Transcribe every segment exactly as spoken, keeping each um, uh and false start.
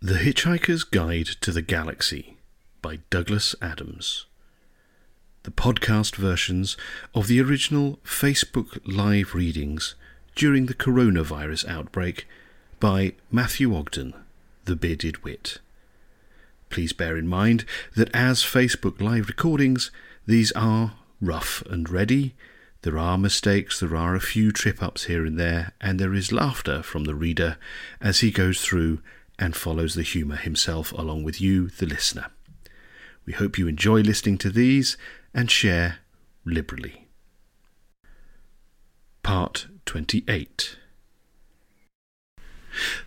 The Hitchhiker's Guide to the Galaxy by Douglas Adams. The podcast versions of the original Facebook live readings during the coronavirus outbreak by Matthew Ogden, The Bearded Wit. Please bear in mind that as Facebook live recordings, these are rough and ready. There are mistakes, there are a few trip-ups here and there, and there is laughter from the reader as he goes through and follows the humour himself along with you, the listener. We hope you enjoy listening to these and share liberally. Part twenty-eight.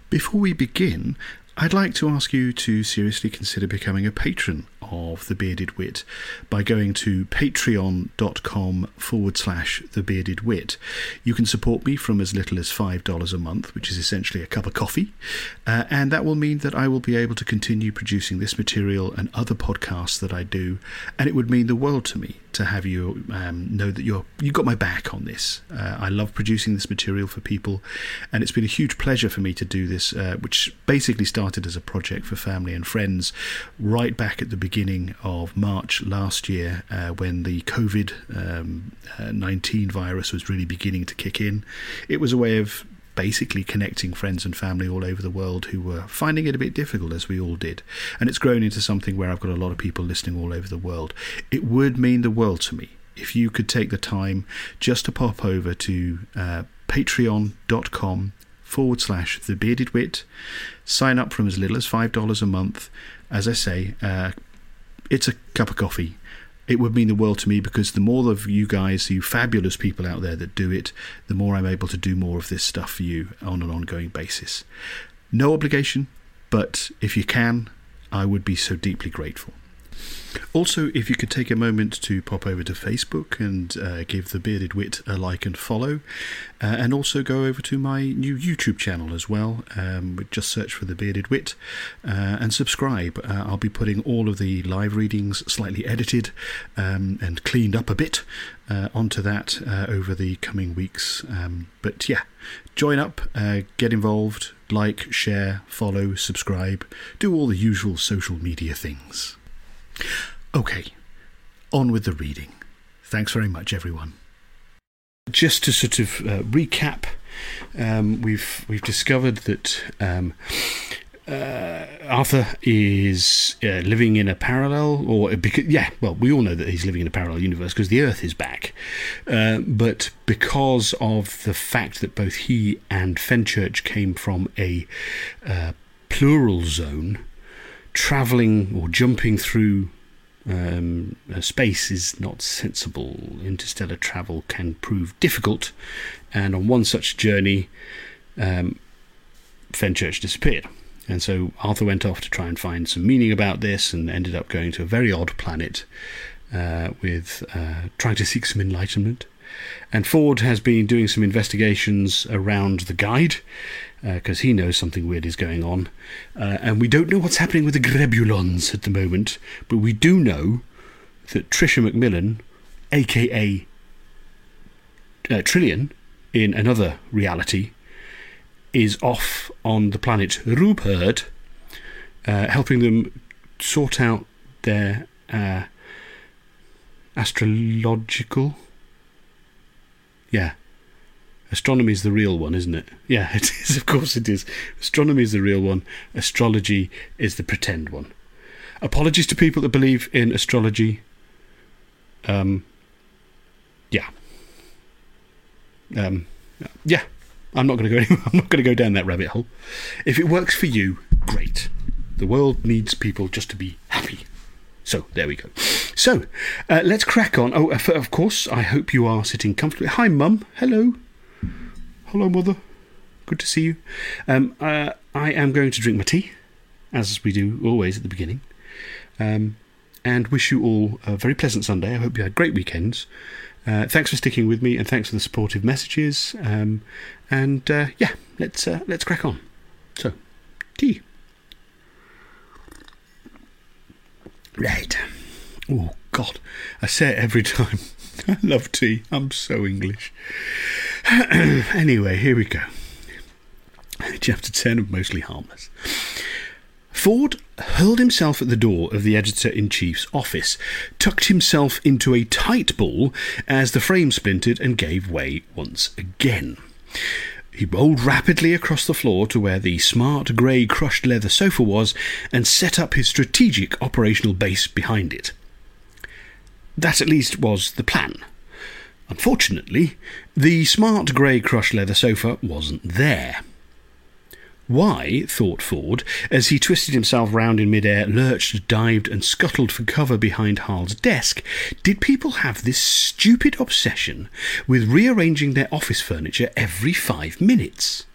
Before we begin, I'd like to ask you to seriously consider becoming a patron of The Bearded Wit by going to patreon.com forward slash The Bearded Wit. You can support me from as little as five dollars a month, which is essentially a cup of coffee, uh, and that will mean that I will be able to continue producing this material and other podcasts that I do, and it would mean the world to me to have you um, know that you're, you've got my back on this. Uh, I love producing this material for people, and it's been a huge pleasure for me to do this, uh, which basically started as a project for family and friends right back at the beginning of March last year, uh, when the COVID nineteen um, uh, virus was really beginning to kick in. It was a way of basically connecting friends and family all over the world who were finding it a bit difficult, as we all did, and it's grown into something where I've got a lot of people listening all over the world. It would mean the world to me if you could take the time just to pop over to uh, patreon.com forward slash The Bearded Wit, sign up from as little as five dollars a month. As I say, uh, it's a cup of coffee. It would mean the world to me, because the more of you guys, you fabulous people out there that do it, the more I'm able to do more of this stuff for you on an ongoing basis. No obligation, but if you can, I would be so deeply grateful. Also, if you could take a moment to pop over to Facebook and uh, give The Bearded Wit a like and follow, uh, and also go over to my new YouTube channel as well. Um, just search for The Bearded Wit uh, and subscribe. Uh, I'll be putting all of the live readings, slightly edited um, and cleaned up a bit, uh, onto that uh, over the coming weeks. Um, but yeah, join up, uh, get involved, like, share, follow, subscribe, do all the usual social media things. Okay, on with the reading. Thanks very much, everyone. Just to sort of uh, recap, um, we've we've discovered that um, uh, Arthur is uh, living in a parallel, or because, yeah, well, we all know that he's living in a parallel universe because the Earth is back, uh, but because of the fact that both he and Fenchurch came from a uh, plural zone, travelling or jumping through um, space is not sensible. Interstellar travel can prove difficult, and on one such journey, um, Fenchurch disappeared. And so Arthur went off to try and find some meaning about this, and ended up going to a very odd planet uh, with uh, trying to seek some enlightenment. And Ford has been doing some investigations around the guide, because uh, he knows something weird is going on. Uh, and we don't know what's happening with the Grebulons at the moment, but we do know that Trisha McMillan, a k a. Uh, Trillian, in another reality, is off on the planet Rupert, uh, helping them sort out their uh, astrological... Yeah. Astronomy is the real one, isn't it? Yeah, it is. Of course it is. Astronomy is the real one. Astrology is the pretend one. Apologies to people that believe in astrology. Um, yeah. Um, yeah. I'm not going to go anywhere. I'm not going to go down that rabbit hole. If it works for you, great. The world needs people just to be happy. So, there we go. So, uh, let's crack on. Oh, of course, I hope you are sitting comfortably. Hi, Mum. Hello. Hello, Mother. Good to see you. Um, uh, I am going to drink my tea, as we do always at the beginning, um, and wish you all a very pleasant Sunday. I hope you had great weekends. Uh, thanks for sticking with me, and thanks for the supportive messages. Um, and, uh, yeah, let's, uh, let's crack on. So, tea. Right. Oh, God. I say it every time. I love tea. I'm so English. Anyway, here we go. Chapter ten of Mostly Harmless. Ford hurled himself at the door of the editor-in-chief's office, tucked himself into a tight ball as the frame splintered and gave way once again. He rolled rapidly across the floor to where the smart grey crushed leather sofa was and set up his strategic operational base behind it. That at least was the plan. Unfortunately, the smart grey crushed leather sofa wasn't there. Why, thought Ford, as he twisted himself round in midair, lurched, dived, and scuttled for cover behind Harl's desk, did people have this stupid obsession with rearranging their office furniture every five minutes?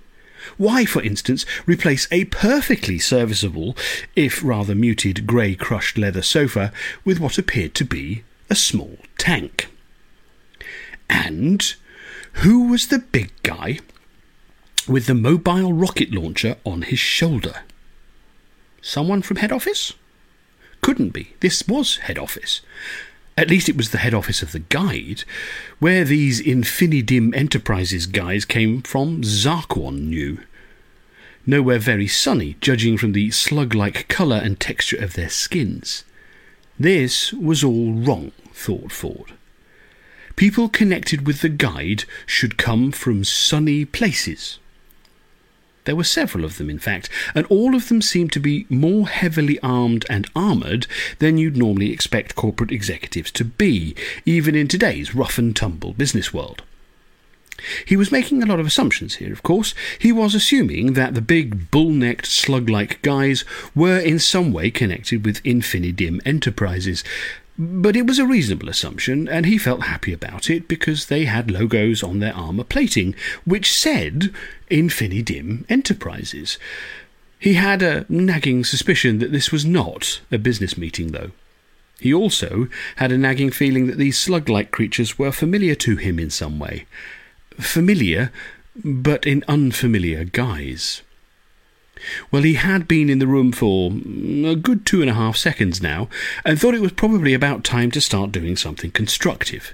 Why, for instance, replace a perfectly serviceable, if rather muted, grey crushed leather sofa with what appeared to be a small tank? And who was the big guy with the mobile rocket launcher on his shoulder? Someone from head office? Couldn't be. This was head office. At least it was the head office of the guide, where these Infinidim Enterprises guys came from. Zarquon knew. Nowhere very sunny, judging from the slug-like colour and texture of their skins. This was all wrong, thought Ford. People connected with the guide should come from sunny places. There were several of them, in fact, and all of them seemed to be more heavily armed and armoured than you'd normally expect corporate executives to be, even in today's rough-and-tumble business world. He was making a lot of assumptions here, of course. He was assuming that the big, bull-necked, slug-like guys were in some way connected with Infinidim Enterprises, but it was a reasonable assumption, and he felt happy about it because they had logos on their armour plating, which said Infinidim Enterprises. He had a nagging suspicion that this was not a business meeting, though. He also had a nagging feeling that these slug-like creatures were familiar to him in some way. Familiar, but in unfamiliar guise. Well, he had been in the room for a good two and a half seconds now, and thought it was probably about time to start doing something constructive.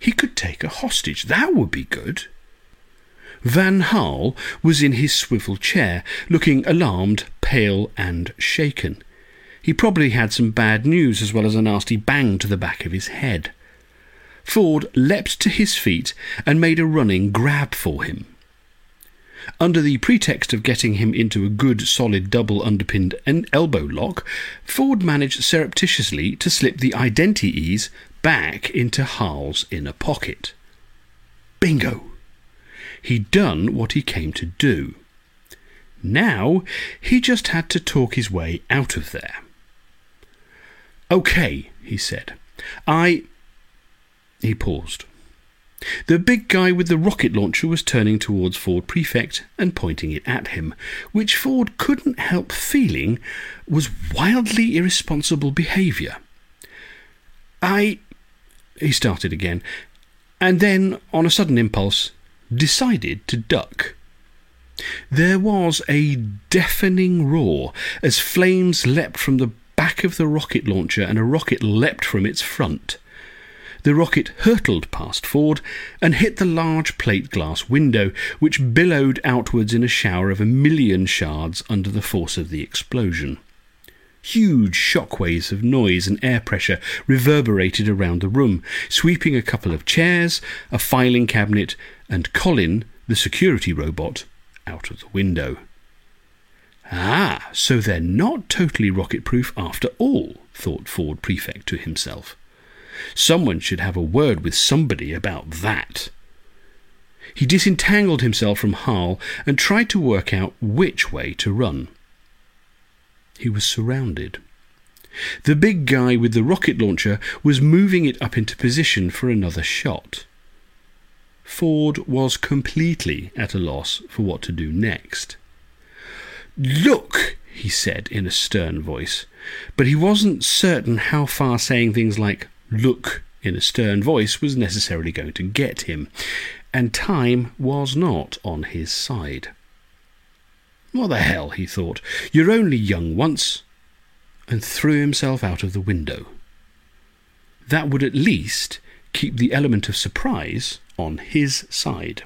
He could take a hostage. That would be good. Van Harl was in his swivel chair, looking alarmed, pale, and shaken. He probably had some bad news, as well as a nasty bang to the back of his head. Ford leapt to his feet and made a running grab for him. Under the pretext of getting him into a good, solid, double underpinned elbow lock, Ford managed surreptitiously to slip the identities back into Harl's inner pocket. Bingo! He'd done what he came to do. Now he just had to talk his way out of there. "Okay," he said. I... He paused. The big guy with the rocket launcher was turning towards Ford Prefect and pointing it at him, which Ford couldn't help feeling was wildly irresponsible behaviour. I... he started again, and then, on a sudden impulse, decided to duck. There was a deafening roar as flames leapt from the back of the rocket launcher and a rocket leapt from its front. The rocket hurtled past Ford and hit the large plate-glass window, which billowed outwards in a shower of a million shards under the force of the explosion. Huge shockwaves of noise and air pressure reverberated around the room, sweeping a couple of chairs, a filing cabinet, and Colin, the security robot, out of the window. Ah, so they're not totally rocket-proof after all, thought Ford Prefect to himself. Someone should have a word with somebody about that. He disentangled himself from Harl and tried to work out which way to run. He was surrounded. The big guy with the rocket launcher was moving it up into position for another shot. Ford was completely at a loss for what to do next. "Look!" he said in a stern voice, but he wasn't certain how far saying things like "look" in a stern voice was necessarily going to get him, and time was not on his side. What the hell, he thought, you're only young once, and threw himself out of the window. That would at least keep the element of surprise on his side.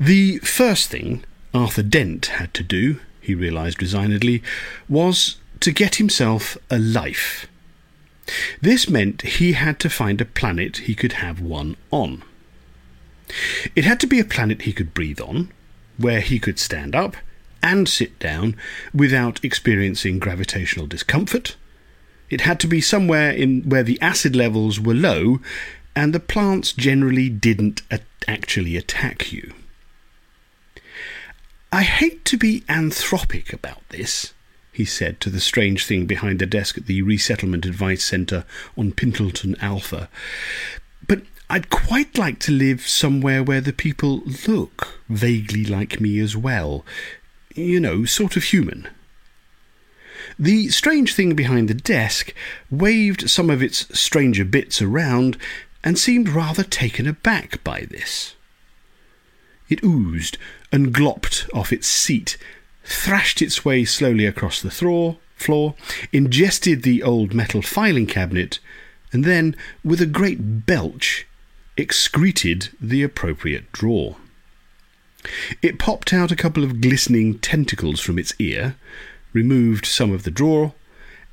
The first thing Arthur Dent had to do, he realised resignedly, was to get himself a life. This meant he had to find a planet he could have one on. It had to be a planet he could breathe on, where he could stand up and sit down without experiencing gravitational discomfort. It had to be somewhere in where the acid levels were low and the plants generally didn't at- actually attack you. I hate to be anthropic about this, he said to the strange thing behind the desk at the Resettlement Advice Centre on Pintleton Alpha, but I'd quite like to live somewhere where the people look vaguely like me as well. You know, sort of human. The strange thing behind the desk waved some of its stranger bits around and seemed rather taken aback by this. It oozed and glopped off its seat, thrashed its way slowly across the thro- floor, ingested the old metal filing cabinet, and then, with a great belch, excreted the appropriate drawer. It popped out a couple of glistening tentacles from its ear, removed some of the drawer,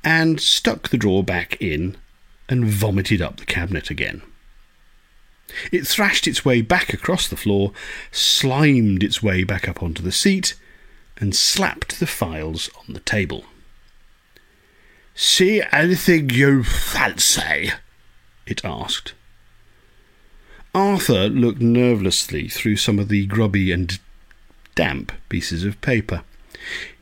and stuck the drawer back in and vomited up the cabinet again. It thrashed its way back across the floor, slimed its way back up onto the seat, and slapped the files on the table. "See anything you fancy?" it asked. Arthur looked nervelessly through some of the grubby and damp pieces of paper.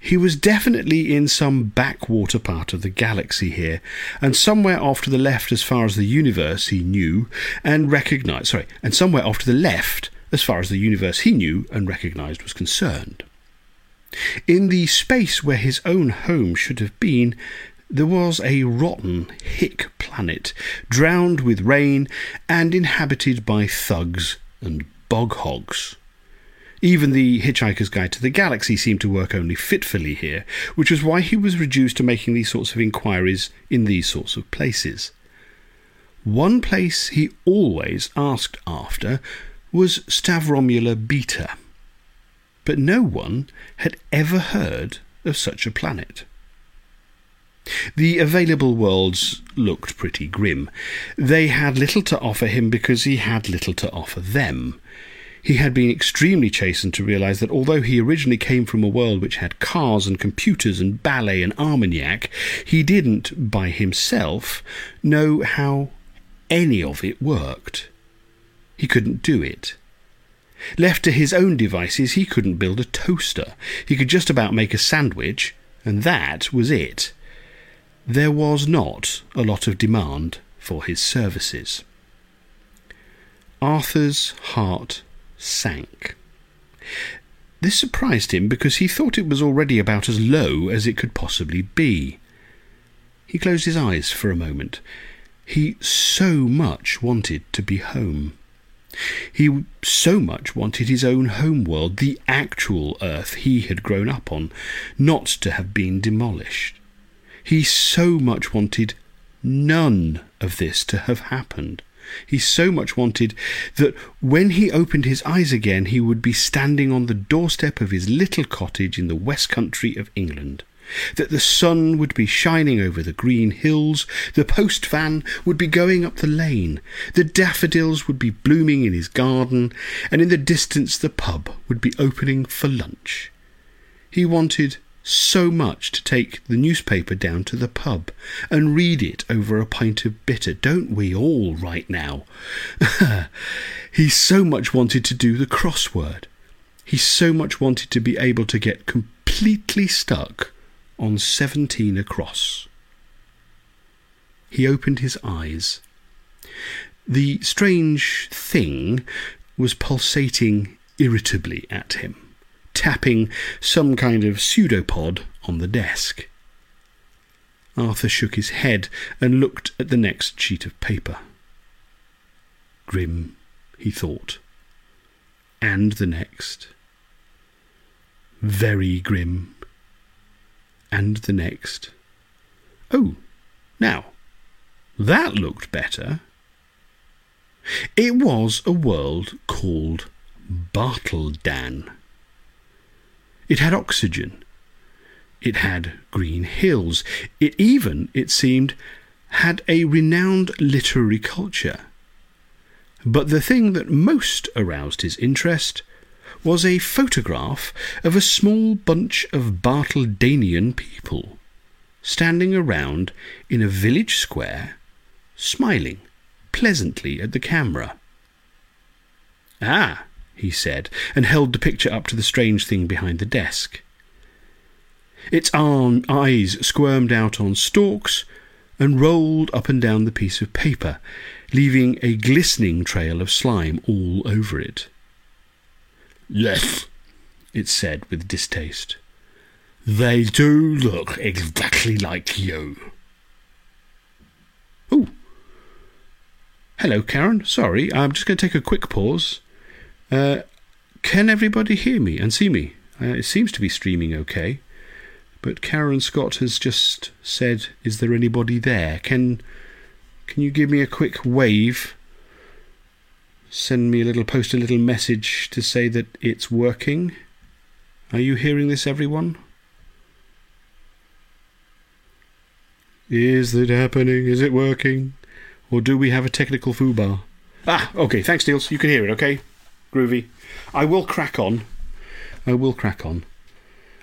He was definitely in some backwater part of the galaxy here, and somewhere off to the left as far as the universe he knew and recognized, sorry, and somewhere off to the left as far as the universe he knew and recognized was concerned. In the space where his own home should have been, there was a rotten, hick planet, drowned with rain and inhabited by thugs and bog-hogs. Even the Hitchhiker's Guide to the Galaxy seemed to work only fitfully here, which was why he was reduced to making these sorts of inquiries in these sorts of places. One place he always asked after was Stavromula Beta, but no one had ever heard of such a planet. The available worlds looked pretty grim. They had little to offer him because he had little to offer them. He had been extremely chastened to realise that although he originally came from a world which had cars and computers and ballet and Armagnac, he didn't, by himself, know how any of it worked. He couldn't do it. Left to his own devices, he couldn't build a toaster. He could just about make a sandwich, and that was it. There was not a lot of demand for his services. Arthur's heart sank. This surprised him because he thought it was already about as low as it could possibly be. He closed his eyes for a moment. He so much wanted to be home. He so much wanted his own homeworld, the actual Earth he had grown up on, not to have been demolished. He so much wanted none of this to have happened. He so much wanted that when he opened his eyes again, he would be standing on the doorstep of his little cottage in the West Country of England, that the sun would be shining over the green hills, the post van would be going up the lane, the daffodils would be blooming in his garden, and in the distance the pub would be opening for lunch. He wanted so much to take the newspaper down to the pub and read it over a pint of bitter. Don't we all right now? He so much wanted to do the crossword. He so much wanted to be able to get completely stuck on seventeen across. He opened his eyes. The strange thing was pulsating irritably at him, tapping some kind of pseudopod on the desk. Arthur shook his head and looked at the next sheet of paper. Grim, he thought. And the next. Very grim. And the next. Oh, now, that looked better. It was a world called Bartledan. It had oxygen. It had green hills. It even, it seemed, had a renowned literary culture. But the thing that most aroused his interest was a photograph of a small bunch of Bartledanian people standing around in a village square, smiling pleasantly at the camera. "Ah," he said, and held the picture up to the strange thing behind the desk. Its arm eyes squirmed out on stalks and rolled up and down the piece of paper, leaving a glistening trail of slime all over it. "Yes," it said with distaste. "They do look exactly like you." "Oh, hello, Karen. Sorry, I'm just going to take a quick pause. Uh, can everybody hear me and see me? Uh, it seems to be streaming okay. But Karen Scott has just said, is there anybody there? Can can you give me a quick wave? Send me a little post, a little message to say that it's working. Are you hearing this, everyone? Is it happening? Is it working? Or do we have a technical foobar? Ah, okay, thanks, Niels. You can hear it, okay? Groovy. I will crack on. I will crack on.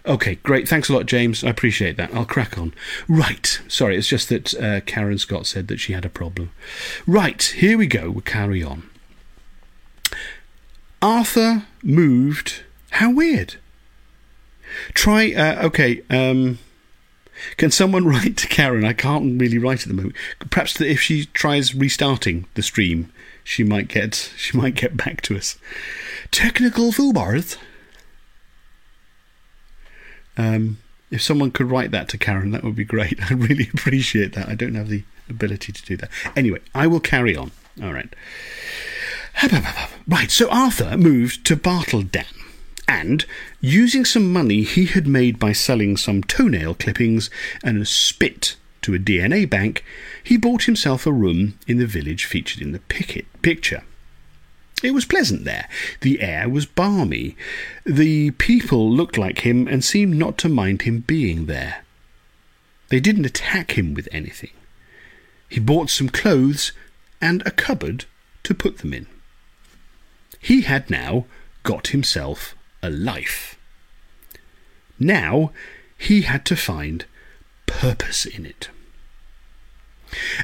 Okay, great. Thanks a lot, James. I appreciate that. I'll crack on. Right. Sorry, it's just that uh, Karen Scott said that she had a problem. Right, here we go. We'll carry on. Arthur moved. How weird. Try, uh, okay, um... can someone write to Karen? I can't really write at the moment. Perhaps if she tries restarting the stream, she might get she might get back to us. Technical foolbars. Um, if someone could write that to Karen, that would be great. I really appreciate that. I don't have the ability to do that. Anyway, I will carry on. All right. Right, so Arthur moved to Bartledan, and, using some money he had made by selling some toenail clippings and a spit to a D N A bank, he bought himself a room in the village featured in the picket picture. It was pleasant there. The air was balmy. The people looked like him and seemed not to mind him being there. They didn't attack him with anything. He bought some clothes and a cupboard to put them in. He had now got himself a life. Now he had to find purpose in it.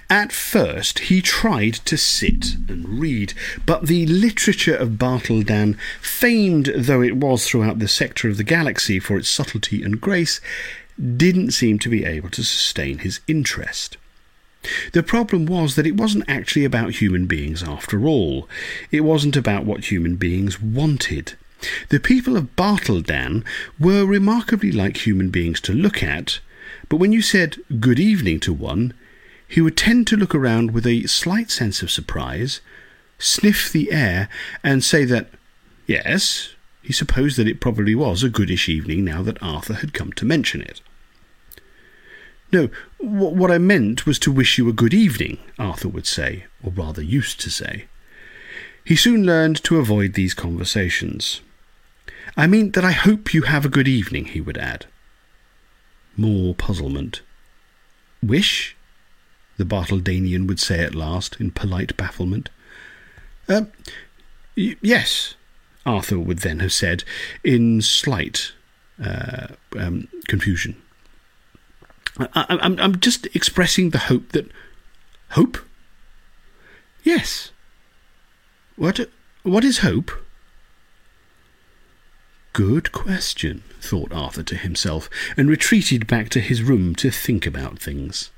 At first he tried to sit and read, but the literature of Bartledan, famed though it was throughout the sector of the galaxy for its subtlety and grace, didn't seem to be able to sustain his interest. The problem was that it wasn't actually about human beings after all. It wasn't about what human beings wanted. The people of Bartledan were remarkably like human beings to look at, but when you said good evening to one, he would tend to look around with a slight sense of surprise, sniff the air, and say that, yes, he supposed that it probably was a goodish evening now that Arthur had come to mention it. No, what I meant was to wish you a good evening, Arthur would say, or rather used to say. He soon learned to avoid these conversations. I mean that I hope you have a good evening, he would add. More puzzlement. Wish? The Bartledanian would say at last, in polite bafflement. Uh, y- yes, Arthur would then have said, in slight uh, um, confusion. I- I'm-, I'm just expressing the hope that... Hope? Yes. What? What is hope? Good question, thought Arthur to himself, and retreated back to his room to think about things.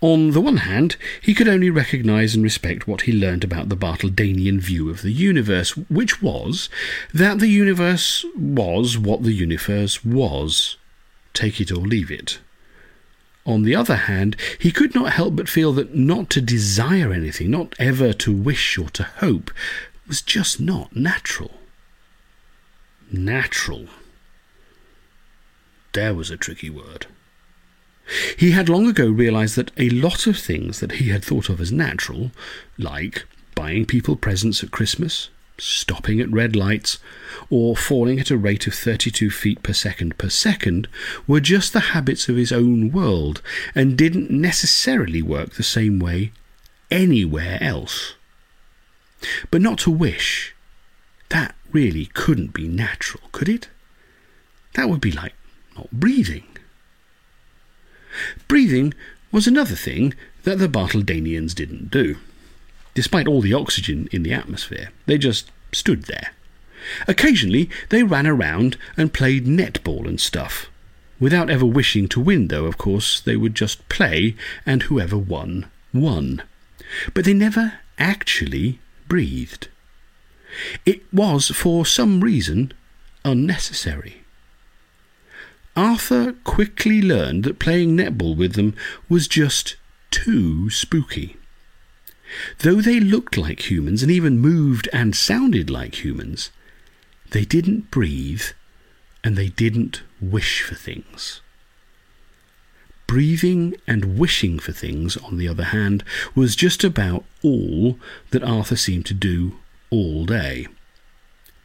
On the one hand, he could only recognise and respect what he learned about the Bartledanian view of the universe, which was that the universe was what the universe was. Take it or leave it. On the other hand, he could not help but feel that not to desire anything, not ever to wish or to hope, was just not natural. Natural. There was a tricky word. He had long ago realised that a lot of things that he had thought of as natural, like buying people presents at Christmas, stopping at red lights, or falling at a rate of thirty-two feet per second per second were just the habits of his own world and didn't necessarily work the same way anywhere else. But not to wish. That really couldn't be natural, could it? That would be like not breathing. Breathing was another thing that the Bartledanians didn't do. Despite all the oxygen in the atmosphere, they just stood there. Occasionally, they ran around and played netball and stuff. Without ever wishing to win, though, of course, they would just play, and whoever won, won. But they never actually breathed. It was, for some reason, unnecessary. Arthur quickly learned that playing netball with them was just too spooky. Though they looked like humans and even moved and sounded like humans, they didn't breathe and they didn't wish for things. Breathing and wishing for things, on the other hand, was just about all that Arthur seemed to do all day.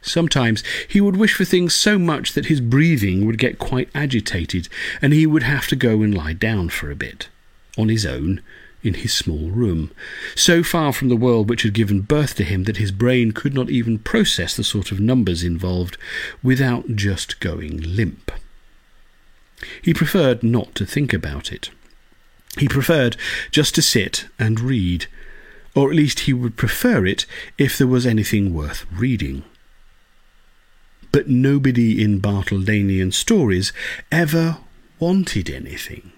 Sometimes he would wish for things so much that his breathing would get quite agitated and he would have to go and lie down for a bit, on his own, in his small room, so far from the world which had given birth to him that his brain could not even process the sort of numbers involved without just going limp. He preferred not to think about it. He preferred just to sit and read, or at least he would prefer it if there was anything worth reading. But nobody in Bartledanian stories ever wanted anything.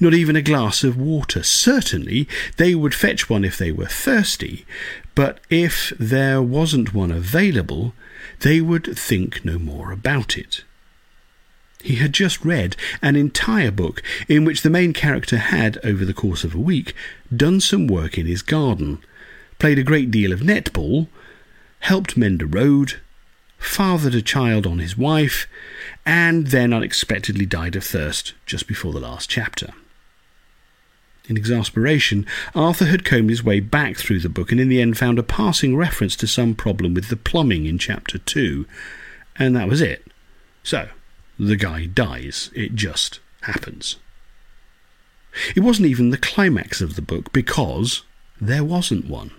Not even a glass of water. Certainly, they would fetch one if they were thirsty, but if there wasn't one available, they would think no more about it. He had just read an entire book in which the main character had, over the course of a week, done some work in his garden, played a great deal of netball, helped mend a road, fathered a child on his wife, and then unexpectedly died of thirst just before the last chapter. In exasperation, Arthur had combed his way back through the book and in the end found a passing reference to some problem with the plumbing in chapter two, and that was it. So, the guy dies. It just happens. It wasn't even the climax of the book because there wasn't one.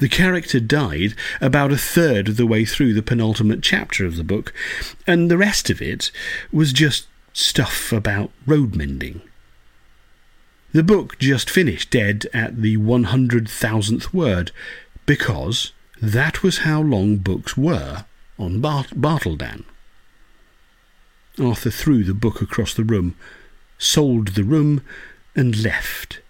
The character died about a third of the way through the penultimate chapter of the book, and the rest of it was just stuff about road mending. The book just finished dead at the one hundred thousandth word, because that was how long books were on Bart- Bartledan. Arthur threw the book across the room, sold the room, and left.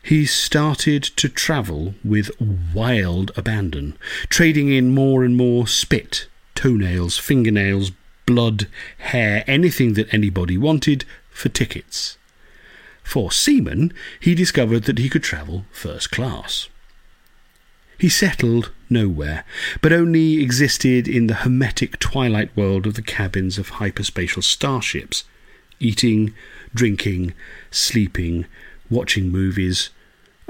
He started to travel with wild abandon, trading in more and more spit, toenails, fingernails, blood, hair, anything that anybody wanted, for tickets. For seamen, he discovered that he could travel first class. He settled nowhere, but only existed in the hermetic twilight world of the cabins of hyperspatial starships, eating, drinking, sleeping, watching movies,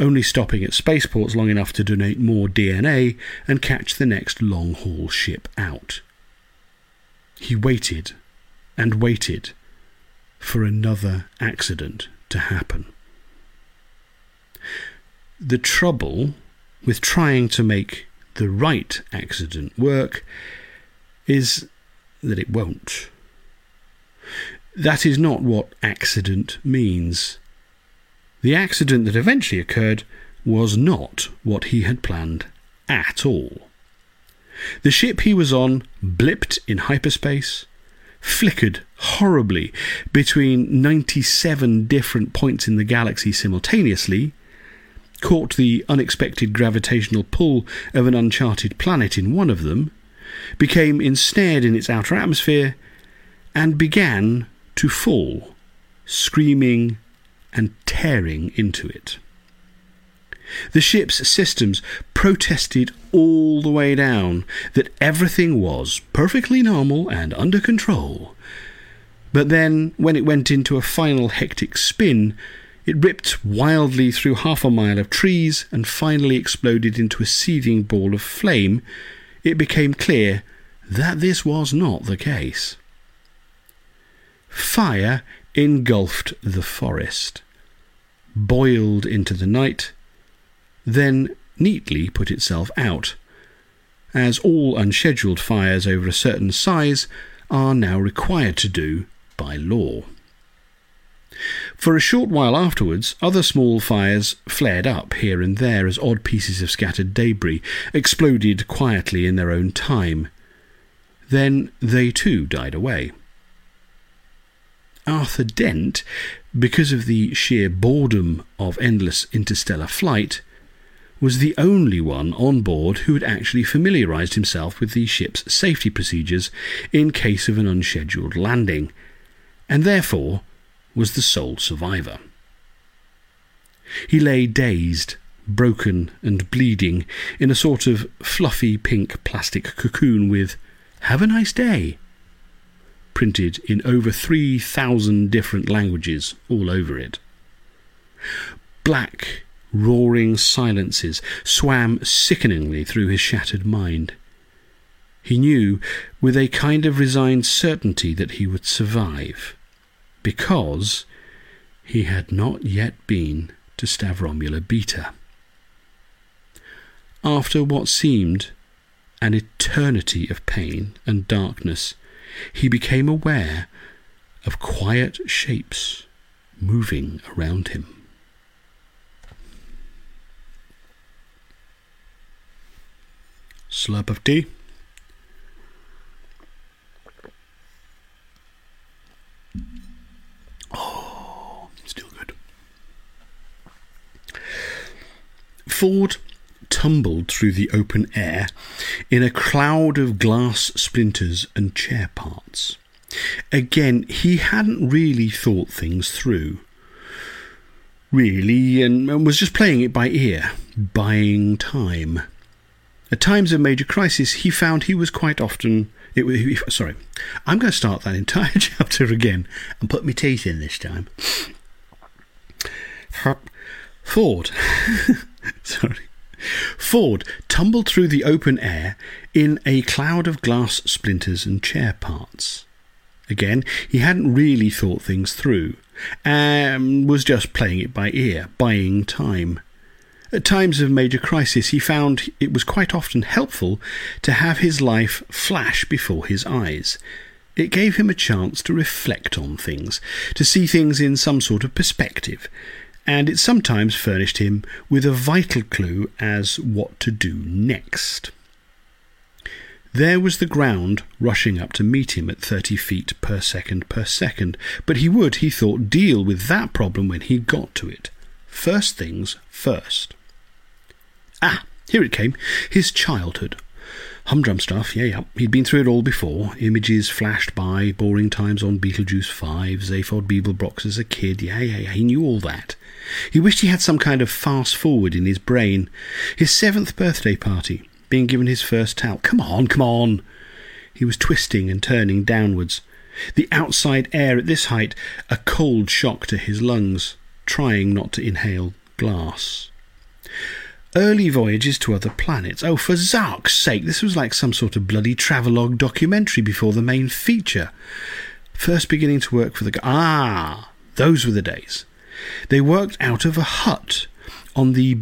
only stopping at spaceports long enough to donate more D N A and catch the next long-haul ship out. He waited and waited for another accident to happen. The trouble with trying to make the right accident work is that it won't. That is not what accident means. The accident that eventually occurred was not what he had planned at all. The ship he was on blipped in hyperspace, flickered horribly between ninety-seven different points in the galaxy simultaneously, caught the unexpected gravitational pull of an uncharted planet in one of them, became ensnared in its outer atmosphere, and began to fall, screaming and tearing into it. The ship's systems protested all the way down that everything was perfectly normal and under control. But then, when it went into a final hectic spin, It ripped wildly through half a mile of trees and finally exploded into a seething ball of flame. It became clear that this was not the case. Fire engulfed the forest, boiled into the night, then neatly put itself out, as all unscheduled fires over a certain size are now required to do by law. For a short while afterwards, other small fires flared up here and there as odd pieces of scattered debris exploded quietly in their own time. Then they too died away. Arthur Dent, because of the sheer boredom of endless interstellar flight, was the only one on board who had actually familiarised himself with the ship's safety procedures in case of an unscheduled landing, and therefore was the sole survivor. He lay dazed, broken and bleeding, in a sort of fluffy pink plastic cocoon with "Have a nice day" printed in over three thousand different languages all over it. Black, roaring silences swam sickeningly through his shattered mind. He knew, with a kind of resigned certainty, that he would survive, because he had not yet been to Stavromula Beta. After what seemed an eternity of pain and darkness, he became aware of quiet shapes moving around him. Slurp of tea. Oh, still good. Ford tumbled through the open air in a cloud of glass splinters and chair parts. Again, he hadn't really thought things through. Really, and, and was just playing it by ear, buying time. At times of major crisis, he found he was quite often... It, he, sorry, I'm going to start that entire chapter again and put my teeth in this time. Ford. sorry. Ford tumbled through the open air in a cloud of glass splinters and chair parts. Again, he hadn't really thought things through, and was just playing it by ear, buying time. At times of major crisis, he found it was quite often helpful to have his life flash before his eyes. It gave him a chance to reflect on things, to see things in some sort of perspective, and it sometimes furnished him with a vital clue as what to do next. There was the ground rushing up to meet him at thirty feet per second per second, but he would, he thought, deal with that problem when he got to it. First things first. Ah, here it came. His childhood. Humdrum stuff, yeah, yeah. He'd been through it all before. Images flashed by, boring times on Beetlejuice five, Zaphod Beeblebrox as a kid, yeah, yeah, yeah. He knew all that. He wished he had some kind of fast-forward in his brain. His seventh birthday party, being given his first towel. Come on, come on! He was twisting and turning downwards. The outside air at this height, a cold shock to his lungs, trying not to inhale glass. Early voyages to other planets. Oh, for Zark's sake, this was like some sort of bloody travelogue documentary before the main feature. First beginning to work for the... Ah, those were the days. They worked out of a hut on the...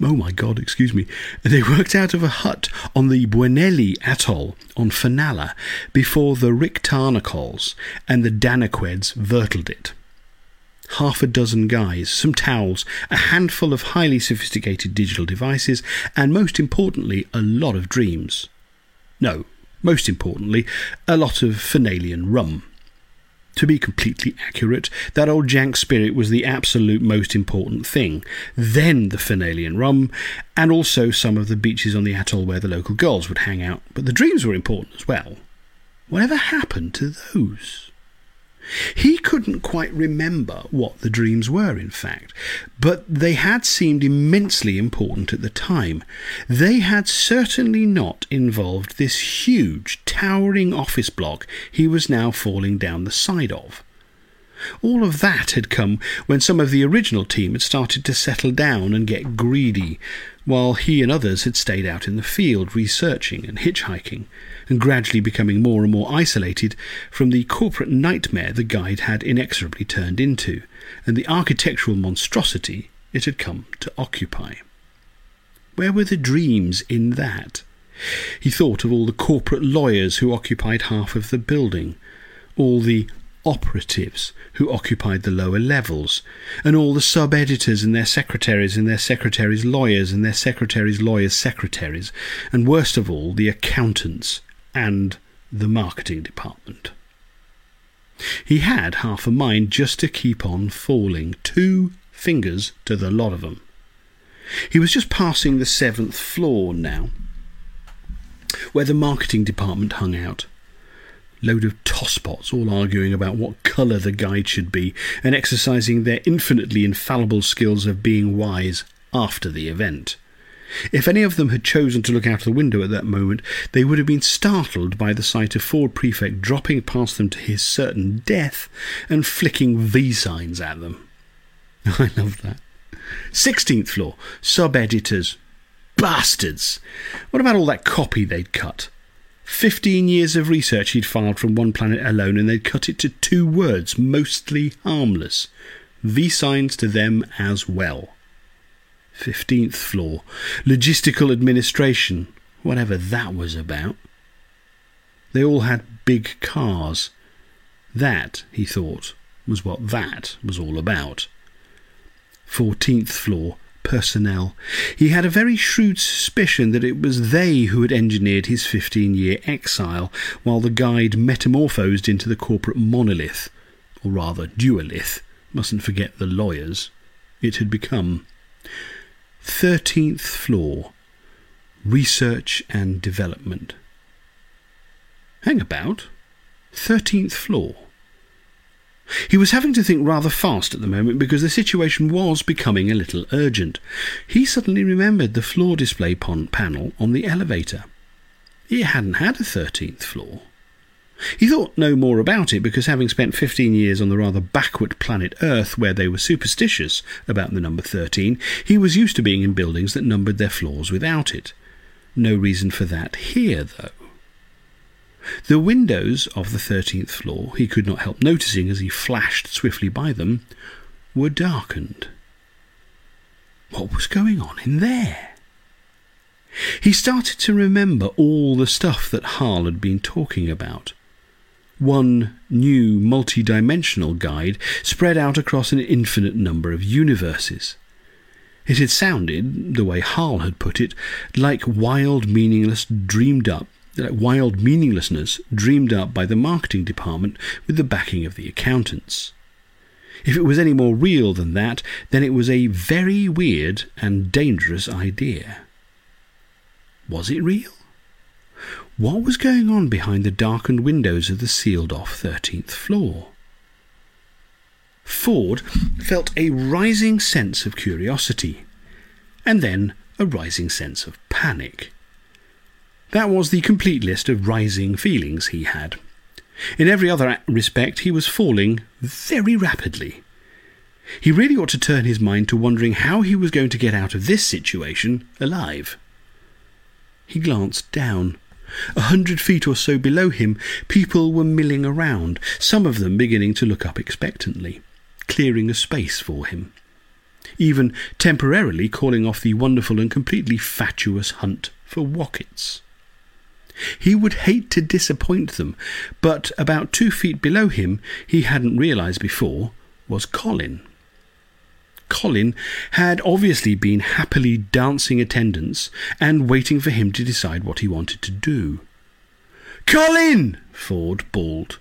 Oh, my God, excuse me. They worked out of a hut on the Bwenelli Atoll on Fenalla before the Rick Tarnacles and the Danaqueds vertled it. Half a dozen guys, some towels, a handful of highly sophisticated digital devices, and most importantly, a lot of dreams. No, most importantly, a lot of Fenalian rum. To be completely accurate, that old jank spirit was the absolute most important thing, then the Fenalian rum, and also some of the beaches on the atoll where the local girls would hang out, but the dreams were important as well. Whatever happened to those? He couldn't quite remember what the dreams were, in fact, but they had seemed immensely important at the time. They had certainly not involved this huge, towering office block he was now falling down the side of. All of that had come when some of the original team had started to settle down and get greedy, while he and others had stayed out in the field researching and hitchhiking, and gradually becoming more and more isolated from the corporate nightmare the guide had inexorably turned into, and the architectural monstrosity it had come to occupy. Where were the dreams in that? He thought of all the corporate lawyers who occupied half of the building, all the operatives who occupied the lower levels, and all the sub-editors and their secretaries and their secretaries' lawyers and their secretaries' lawyers' secretaries, and worst of all, the accountants and the marketing department. He had half a mind just to keep on falling, two fingers to the lot of them. He was just passing the seventh floor now, where the marketing department hung out. Load of tosspots all arguing about what colour the guide should be and exercising their infinitely infallible skills of being wise after the event. If any of them had chosen to look out of the window at that moment, they would have been startled by the sight of Ford Prefect dropping past them to his certain death and flicking V-signs at them. I love that. Sixteenth floor, sub-editors. Bastards! What about all that copy they'd cut? Fifteen years of research he'd filed from one planet alone, and they'd cut it to two words, mostly harmless. V-signs to them as well. Fifteenth floor. Logistical administration. Whatever that was about. They all had big cars. That, he thought, was what that was all about. Fourteenth floor. Personnel. He had a very shrewd suspicion that it was they who had engineered his fifteen-year exile, while the guide metamorphosed into the corporate monolith, or rather duolith, mustn't forget the lawyers, it had become. Thirteenth floor. Research and development. Hang about. Thirteenth floor. He was having to think rather fast at the moment because the situation was becoming a little urgent. He suddenly remembered the floor display pon- panel on the elevator. It hadn't had a thirteenth floor. He thought no more about it because, having spent fifteen years on the rather backward planet Earth where they were superstitious about the number thirteen, he was used to being in buildings that numbered their floors without it. No reason for that here, though. The windows of the thirteenth floor, he could not help noticing as he flashed swiftly by them, were darkened. What was going on in there? He started to remember all the stuff that Harl had been talking about. One new multi-dimensional guide spread out across an infinite number of universes. It had sounded, the way Harl had put it, like wild, meaningless, dreamed-up, that wild meaninglessness dreamed up by the marketing department with the backing of the accountants. If it was any more real than that, then it was a very weird and dangerous idea. Was it real? What was going on behind the darkened windows of the sealed-off thirteenth floor? Ford felt a rising sense of curiosity, and then a rising sense of panic. That was the complete list of rising feelings he had. In every other respect, he was falling very rapidly. He really ought to turn his mind to wondering how he was going to get out of this situation alive. He glanced down. A hundred feet or so below him, people were milling around, some of them beginning to look up expectantly, clearing a space for him, even temporarily calling off the wonderful and completely fatuous hunt for wockets. He would hate to disappoint them, but about two feet below him, he hadn't realised before, was Colin. Colin had obviously been happily dancing attendance and waiting for him to decide what he wanted to do. "Colin!" Ford bawled.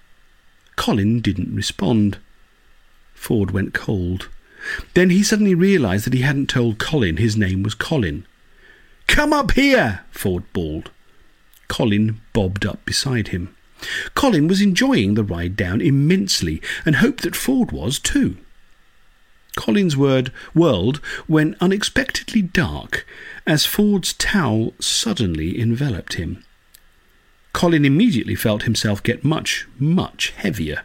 Colin didn't respond. Ford went cold. Then he suddenly realised that he hadn't told Colin his name was Colin. "Come up here!" Ford bawled. Colin bobbed up beside him. Colin was enjoying the ride down immensely, and hoped that Ford was too. Colin's word world went unexpectedly dark as Ford's towel suddenly enveloped him. Colin immediately felt himself get much, much heavier.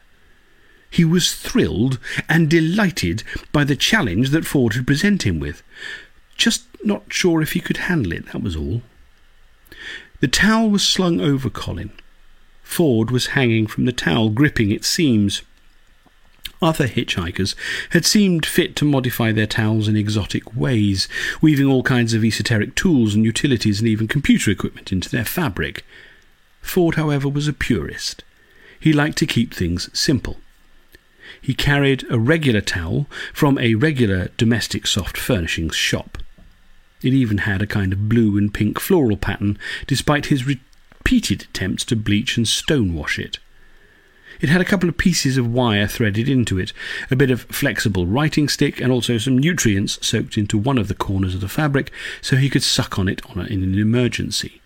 He was thrilled and delighted by the challenge that Ford had presented him with. Just not sure if he could handle it, that was all. The towel was slung over Colin. Ford was hanging from the towel, gripping its seams. Other hitchhikers had seemed fit to modify their towels in exotic ways, weaving all kinds of esoteric tools and utilities and even computer equipment into their fabric. Ford, however, was a purist. He liked to keep things simple. He carried a regular towel from a regular domestic soft furnishings shop. It even had a kind of blue and pink floral pattern, despite his repeated attempts to bleach and stonewash it. It had a couple of pieces of wire threaded into it, a bit of flexible writing stick, and also some nutrients soaked into one of the corners of the fabric so he could suck on it on a, in an emergency.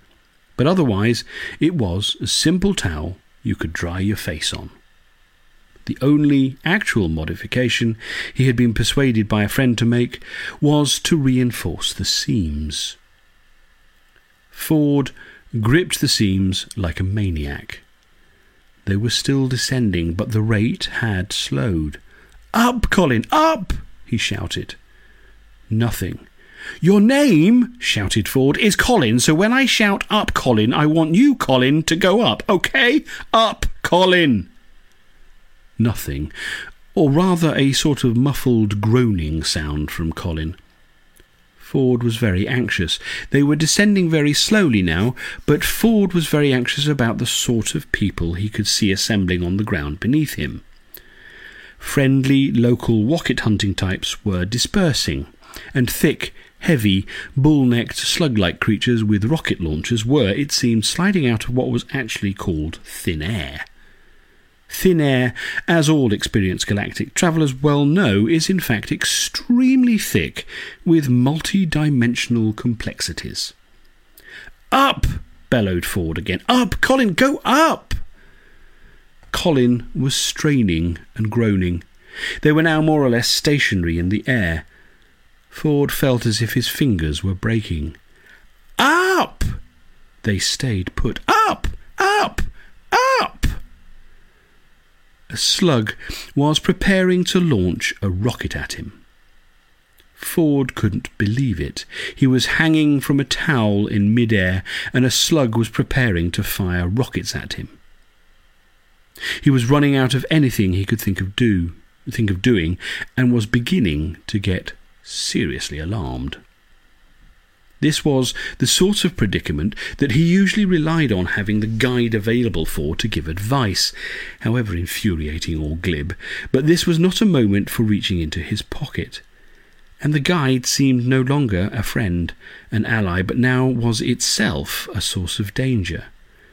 But otherwise, it was a simple towel you could dry your face on. The only actual modification he had been persuaded by a friend to make was to reinforce the seams. Ford gripped the seams like a maniac. They were still descending, but the rate had slowed. "Up, Colin, up!" he shouted. Nothing. "Your name," shouted Ford, "is Colin, so when I shout up, Colin, I want you, Colin, to go up, okay? Up, Colin!" Nothing, or rather a sort of muffled groaning sound from Colin. Ford was very anxious. They were descending very slowly now, but Ford was very anxious about the sort of people he could see assembling on the ground beneath him. Friendly, local rocket-hunting types were dispersing, and thick, heavy, bull-necked, slug-like creatures with rocket launchers were, it seemed, sliding out of what was actually called thin air. Thin air, as all experienced galactic travellers well know, is in fact extremely thick, with multi-dimensional complexities. "Up!" bellowed Ford again. "Up, Colin, go up!" Colin was straining and groaning. They were now more or less stationary in the air. Ford felt as if his fingers were breaking. "Up!" They stayed put. "Up! Up! Up!" A slug was preparing to launch a rocket at him. Ford couldn't believe it. He was hanging from a towel in mid-air, and a slug was preparing to fire rockets at him. He was running out of anything he could think of do, think of doing, and was beginning to get seriously alarmed. This was the sort of predicament that he usually relied on having the guide available for to give advice, however infuriating or glib, but this was not a moment for reaching into his pocket. And the guide seemed no longer a friend, an ally, but now was itself a source of danger.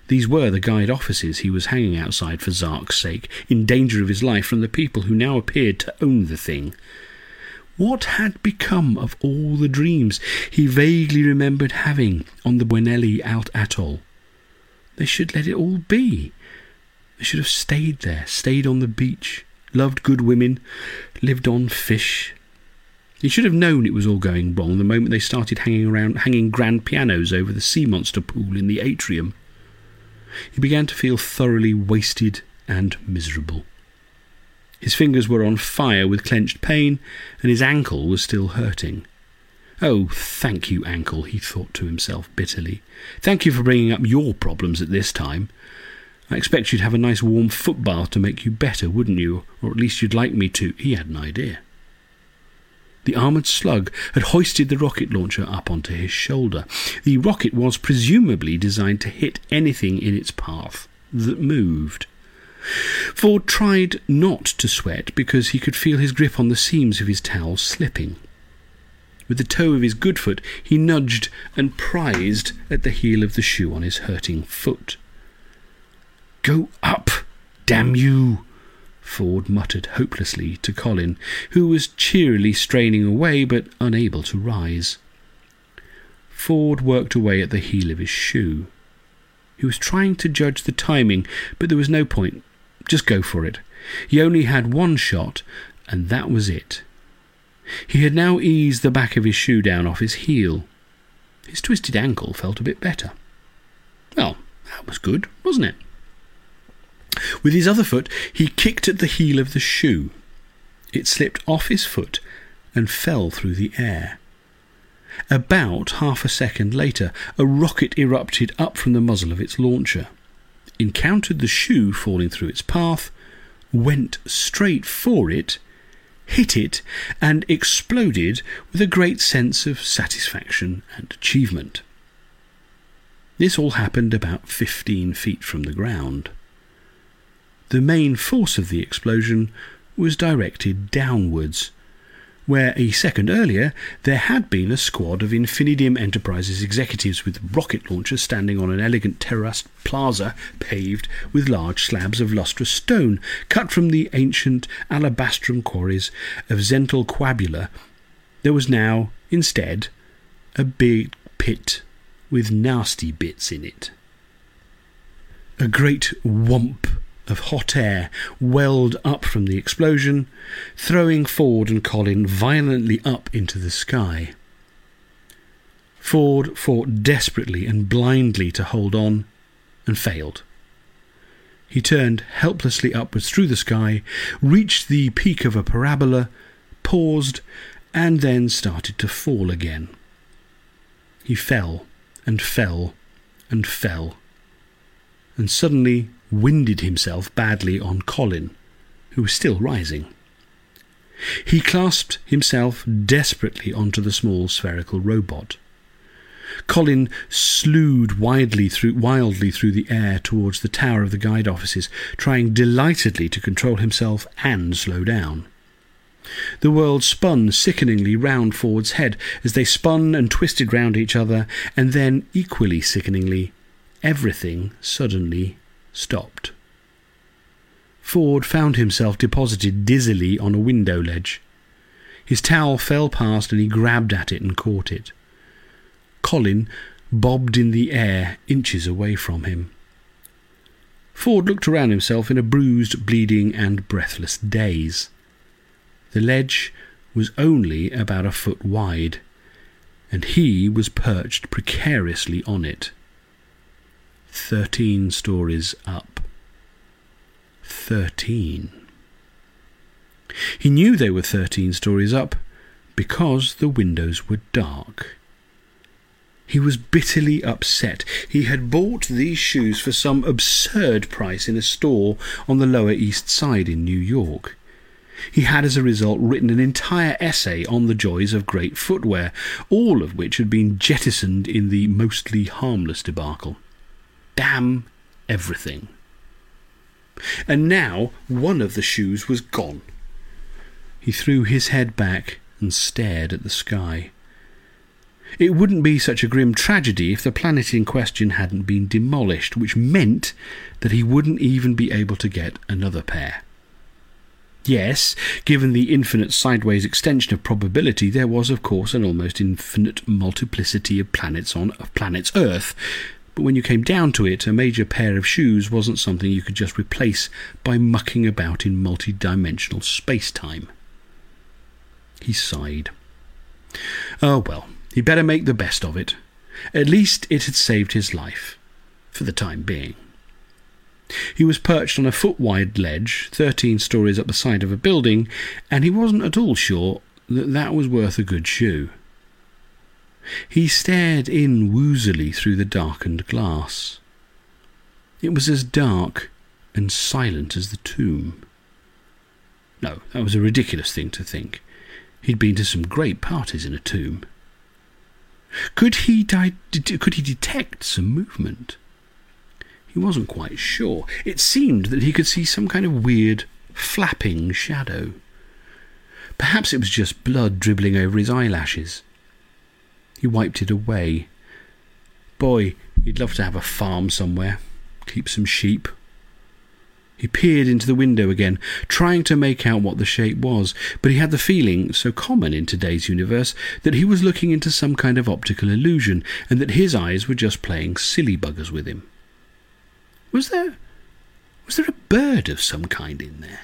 These were the guide offices he was hanging outside for Zark's sake, in danger of his life from the people who now appeared to own the thing. What had become of all the dreams he vaguely remembered having on the Bwenelli Atoll? They should let it all be. They should have stayed there, stayed on the beach, loved good women, lived on fish. He should have known it was all going wrong the moment they started hanging around, hanging grand pianos over the sea monster pool in the atrium. He began to feel thoroughly wasted and miserable. His fingers were on fire with clenched pain, and his ankle was still hurting. "Oh, thank you, ankle," he thought to himself bitterly. "Thank you for bringing up your problems at this time. I expect you'd have a nice warm foot bath to make you better, wouldn't you? Or at least you'd like me to." He had an idea. The armoured slug had hoisted the rocket launcher up onto his shoulder. The rocket was presumably designed to hit anything in its path that moved. Ford tried not to sweat because he could feel his grip on the seams of his towel slipping. With the toe of his good foot, he nudged and prised at the heel of the shoe on his hurting foot. "Go up, damn you!" Ford muttered hopelessly to Colin, who was cheerily straining away but unable to rise. Ford worked away at the heel of his shoe. He was trying to judge the timing, but there was no point. Just go for it. He only had one shot, and that was it. He had now eased the back of his shoe down off his heel. His twisted ankle felt a bit better. Well, that was good, wasn't it? With his other foot, he kicked at the heel of the shoe. It slipped off his foot and fell through the air. About half a second later, a rocket erupted up from the muzzle of its launcher, encountered the shoe falling through its path, went straight for it, hit it, and exploded with a great sense of satisfaction and achievement. This all happened about fifteen feet from the ground. The main force of the explosion was directed downwards, where a second earlier there had been a squad of Infinidim Enterprises executives with rocket launchers standing on an elegant terraced plaza paved with large slabs of lustrous stone cut from the ancient alabastrum quarries of Zental Quabula. There was now, instead, a big pit with nasty bits in it. A great whomp of hot air welled up from the explosion, throwing Ford and Colin violently up into the sky. Ford fought desperately and blindly to hold on, and failed. He turned helplessly upwards through the sky, reached the peak of a parabola, paused, and then started to fall again. He fell, and fell, and fell, and suddenly winded himself badly on Colin, who was still rising. He clasped himself desperately onto the small spherical robot. Colin slewed wildly through, wildly through the air towards the tower of the guide offices, trying delightedly to control himself and slow down. The world spun sickeningly round Ford's head as they spun and twisted round each other, and then, equally sickeningly, everything suddenly stopped. Ford found himself deposited dizzily on a window ledge. His towel fell past and he grabbed at it and caught it. Colin bobbed in the air inches away from him. Ford looked around himself in a bruised, bleeding and breathless daze. The ledge was only about a foot wide, and he was perched precariously on it. Thirteen stories up. Thirteen. He knew they were thirteen stories up because the windows were dark. He was bitterly upset. He had bought these shoes for some absurd price in a store on the Lower East Side in New York. He had as a result written an entire essay on the joys of great footwear, all of which had been jettisoned in the Mostly Harmless debacle. Damn everything. And now one of the shoes was gone. He threw his head back and stared at the sky. It wouldn't be such a grim tragedy if the planet in question hadn't been demolished, which meant that he wouldn't even be able to get another pair. Yes, given the infinite sideways extension of probability, there was, of course, an almost infinite multiplicity of planets on of planets Earth, but when you came down to it, a major pair of shoes wasn't something you could just replace by mucking about in multi-dimensional space-time. He sighed. Oh well, he'd better make the best of it. At least it had saved his life, for the time being. He was perched on a foot-wide ledge, thirteen stories up the side of a building, and he wasn't at all sure that that was worth a good shoe. He stared in woozily through the darkened glass. It was as dark and silent as the tomb. No, that was a ridiculous thing to think. He'd been to some great parties in a tomb. Could he, di- de- could he detect some movement? He wasn't quite sure. It seemed that he could see some kind of weird, flapping shadow. Perhaps it was just blood dribbling over his eyelashes. He wiped it away. Boy, he'd love to have a farm somewhere, keep some sheep. He peered into the window again, trying to make out what the shape was, but he had the feeling, so common in today's universe, that he was looking into some kind of optical illusion, and that his eyes were just playing silly buggers with him. Was there... was there a bird of some kind in there?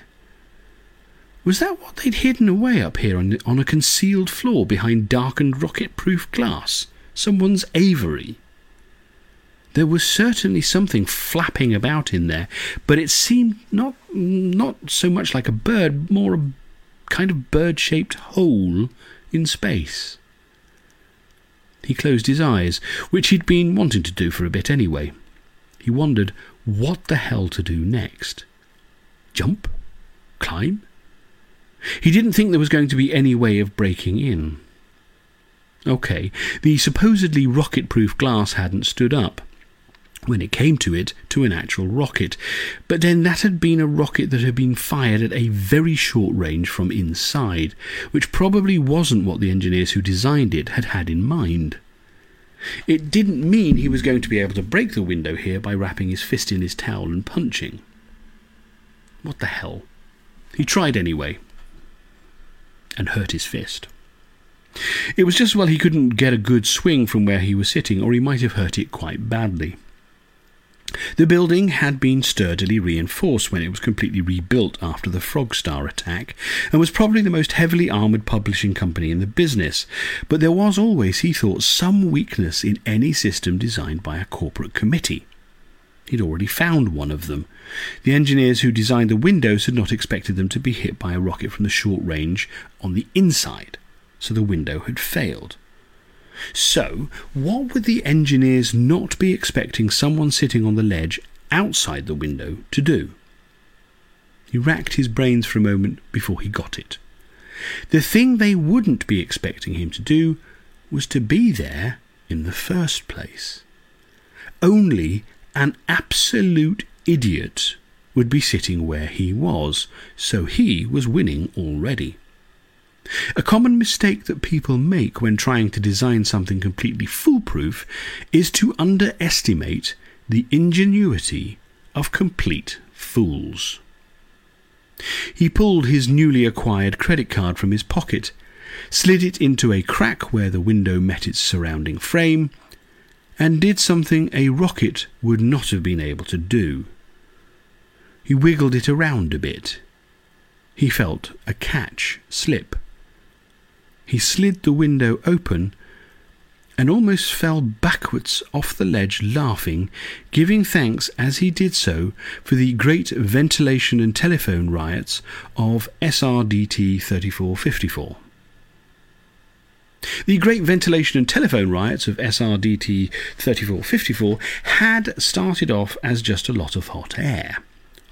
Was that what they'd hidden away up here on, on a concealed floor behind darkened rocket-proof glass? Someone's aviary? There was certainly something flapping about in there, but it seemed not not so much like a bird, more a kind of bird-shaped hole in space. He closed his eyes, which he'd been wanting to do for a bit anyway. He wondered what the hell to do next. Jump? Climb? He didn't think there was going to be any way of breaking in. Okay, the supposedly rocket-proof glass hadn't stood up, when it came to it, to an actual rocket, but then that had been a rocket that had been fired at a very short range from inside, which probably wasn't what the engineers who designed it had had in mind. It didn't mean he was going to be able to break the window here by wrapping his fist in his towel and punching. What the hell? He tried anyway, and hurt his fist. It was just as well he couldn't get a good swing from where he was sitting, or he might have hurt it quite badly. The building had been sturdily reinforced when it was completely rebuilt after the Frogstar attack, and was probably the most heavily armoured publishing company in the business, but there was always, he thought, some weakness in any system designed by a corporate committee. He'd already found one of them. The engineers who designed the windows had not expected them to be hit by a rocket from the short range on the inside, so the window had failed. So, what would the engineers not be expecting someone sitting on the ledge outside the window to do? He racked his brains for a moment before he got it. The thing they wouldn't be expecting him to do was to be there in the first place. Only an absolute idiot would be sitting where he was, so he was winning already. A common mistake that people make when trying to design something completely foolproof is to underestimate the ingenuity of complete fools. He pulled his newly acquired credit card from his pocket, slid it into a crack where the window met its surrounding frame, and did something a rocket would not have been able to do. He wiggled it around a bit. He felt a catch slip. He slid the window open and almost fell backwards off the ledge laughing, giving thanks as he did so for the great ventilation and telephone riots of S R D T thirty-four fifty-four. The great ventilation and telephone riots of S R D T thirty-four fifty-four had started off as just a lot of hot air.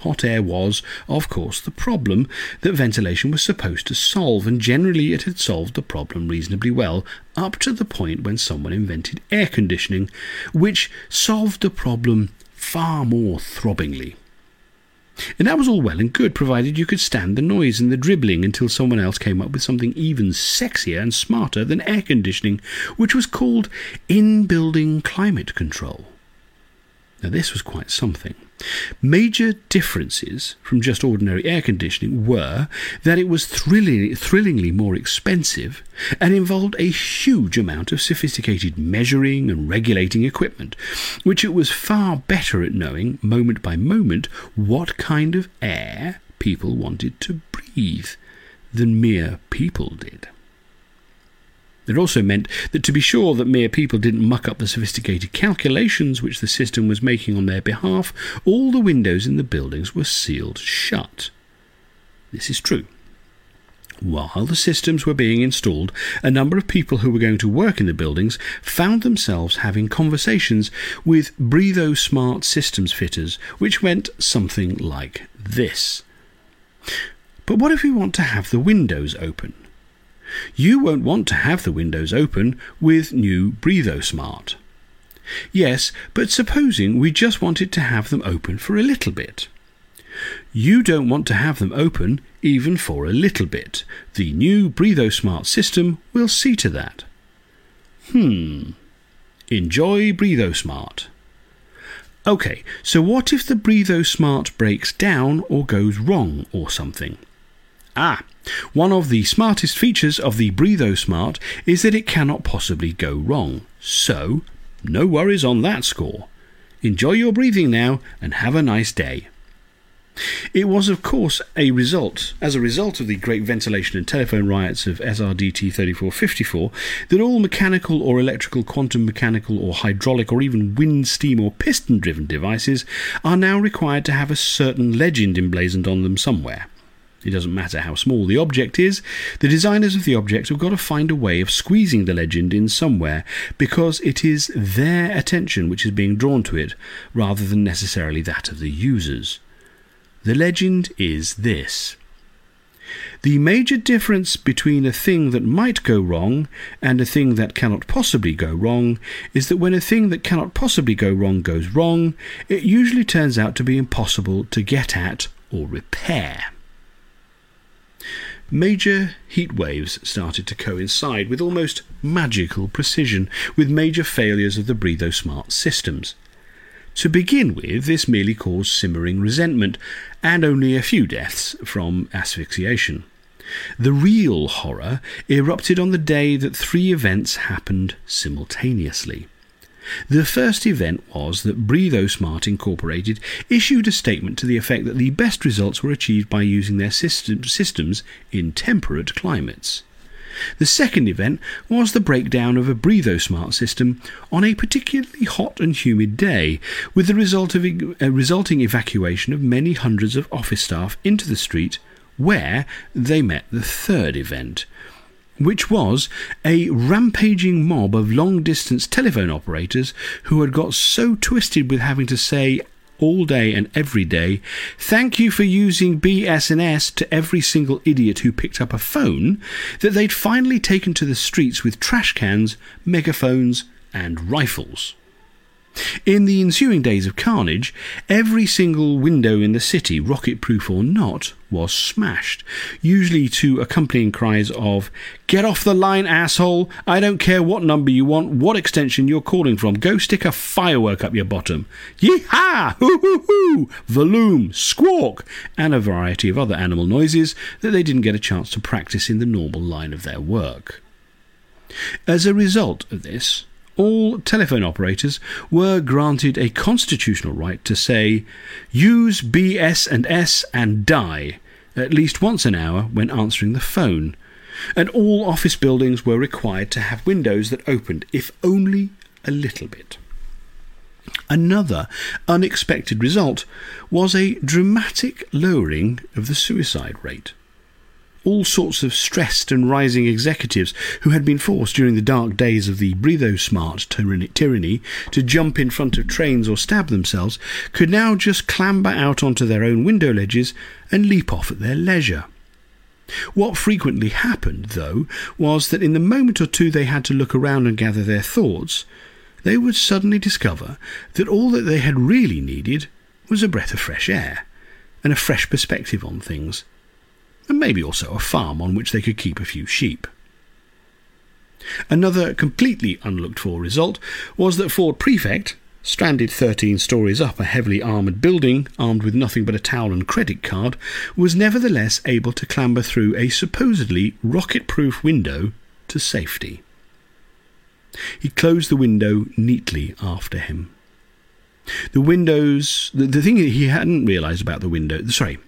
Hot air was, of course, the problem that ventilation was supposed to solve, and generally it had solved the problem reasonably well, up to the point when someone invented air conditioning, which solved the problem far more throbbingly. And that was all well and good, provided you could stand the noise and the dribbling until someone else came up with something even sexier and smarter than air conditioning, which was called in-building climate control. Now this was quite something. Major differences from just ordinary air conditioning were that it was thrilling, thrillingly more expensive and involved a huge amount of sophisticated measuring and regulating equipment, which it was far better at knowing moment by moment what kind of air people wanted to breathe than mere people did. It also meant that to be sure that mere people didn't muck up the sophisticated calculations which the system was making on their behalf, all the windows in the buildings were sealed shut. This is true. While the systems were being installed, a number of people who were going to work in the buildings found themselves having conversations with BreathoSmart systems fitters, which went something like this. But what if we want to have the windows open? You won't want to have the windows open with new BreathoSmart. Yes, but supposing we just wanted to have them open for a little bit. You don't want to have them open even for a little bit. The new BreathoSmart system will see to that. Hmm. Enjoy BreathoSmart. OK, so what if the BreathoSmart breaks down or goes wrong or something? Ah, one of the smartest features of the BreathoSmart is that it cannot possibly go wrong. So, no worries on that score. Enjoy your breathing now and have a nice day. It was, of course, a result, as a result of the great ventilation and telephone riots of S R D T thirty-four fifty-four, that all mechanical or electrical, quantum mechanical or hydraulic or even wind, steam or piston-driven devices are now required to have a certain legend emblazoned on them somewhere. It doesn't matter how small the object is, the designers of the object have got to find a way of squeezing the legend in somewhere, because it is their attention which is being drawn to it, rather than necessarily that of the users. The legend is this. The major difference between a thing that might go wrong and a thing that cannot possibly go wrong is that when a thing that cannot possibly go wrong goes wrong, it usually turns out to be impossible to get at or repair. Major heat waves started to coincide with almost magical precision with major failures of the BreathoSmart systems. To begin with, this merely caused simmering resentment and only a few deaths from asphyxiation. The real horror erupted on the day that three events happened simultaneously. The first event was that BreathoSmart Incorporated issued a statement to the effect that the best results were achieved by using their system, systems in temperate climates. The second event was the breakdown of a BreathoSmart system on a particularly hot and humid day, with the result of a resulting evacuation of many hundreds of office staff into the street, where they met the third event, which was a rampaging mob of long-distance telephone operators who had got so twisted with having to say all day and every day, "Thank you for using B S and S to every single idiot who picked up a phone," that they'd finally taken to the streets with trash cans, megaphones and rifles. In the ensuing days of carnage, every single window in the city, rocket-proof or not, was smashed, usually to accompanying cries of, "Get off the line, asshole! I don't care what number you want, what extension you're calling from, go stick a firework up your bottom! Yee-haw! Hoo-hoo-hoo! Valoom! Squawk!" and a variety of other animal noises that they didn't get a chance to practice in the normal line of their work. As a result of this, all telephone operators were granted a constitutional right to say, "Use B S and S and die," at least once an hour when answering the phone, and all office buildings were required to have windows that opened, if only a little bit. Another unexpected result was a dramatic lowering of the suicide rate. All sorts of stressed and rising executives who had been forced during the dark days of the BreathoSmart tyranny to jump in front of trains or stab themselves could now just clamber out onto their own window ledges and leap off at their leisure. What frequently happened, though, was that in the moment or two they had to look around and gather their thoughts, they would suddenly discover that all that they had really needed was a breath of fresh air and a fresh perspective on things, and maybe also a farm on which they could keep a few sheep. Another completely unlooked-for result was that Ford Prefect, stranded thirteen stories up a heavily armoured building, armed with nothing but a towel and credit card, was nevertheless able to clamber through a supposedly rocket-proof window to safety. He closed the window neatly after him. The windows... The, the thing he hadn't realised about the window... Sorry...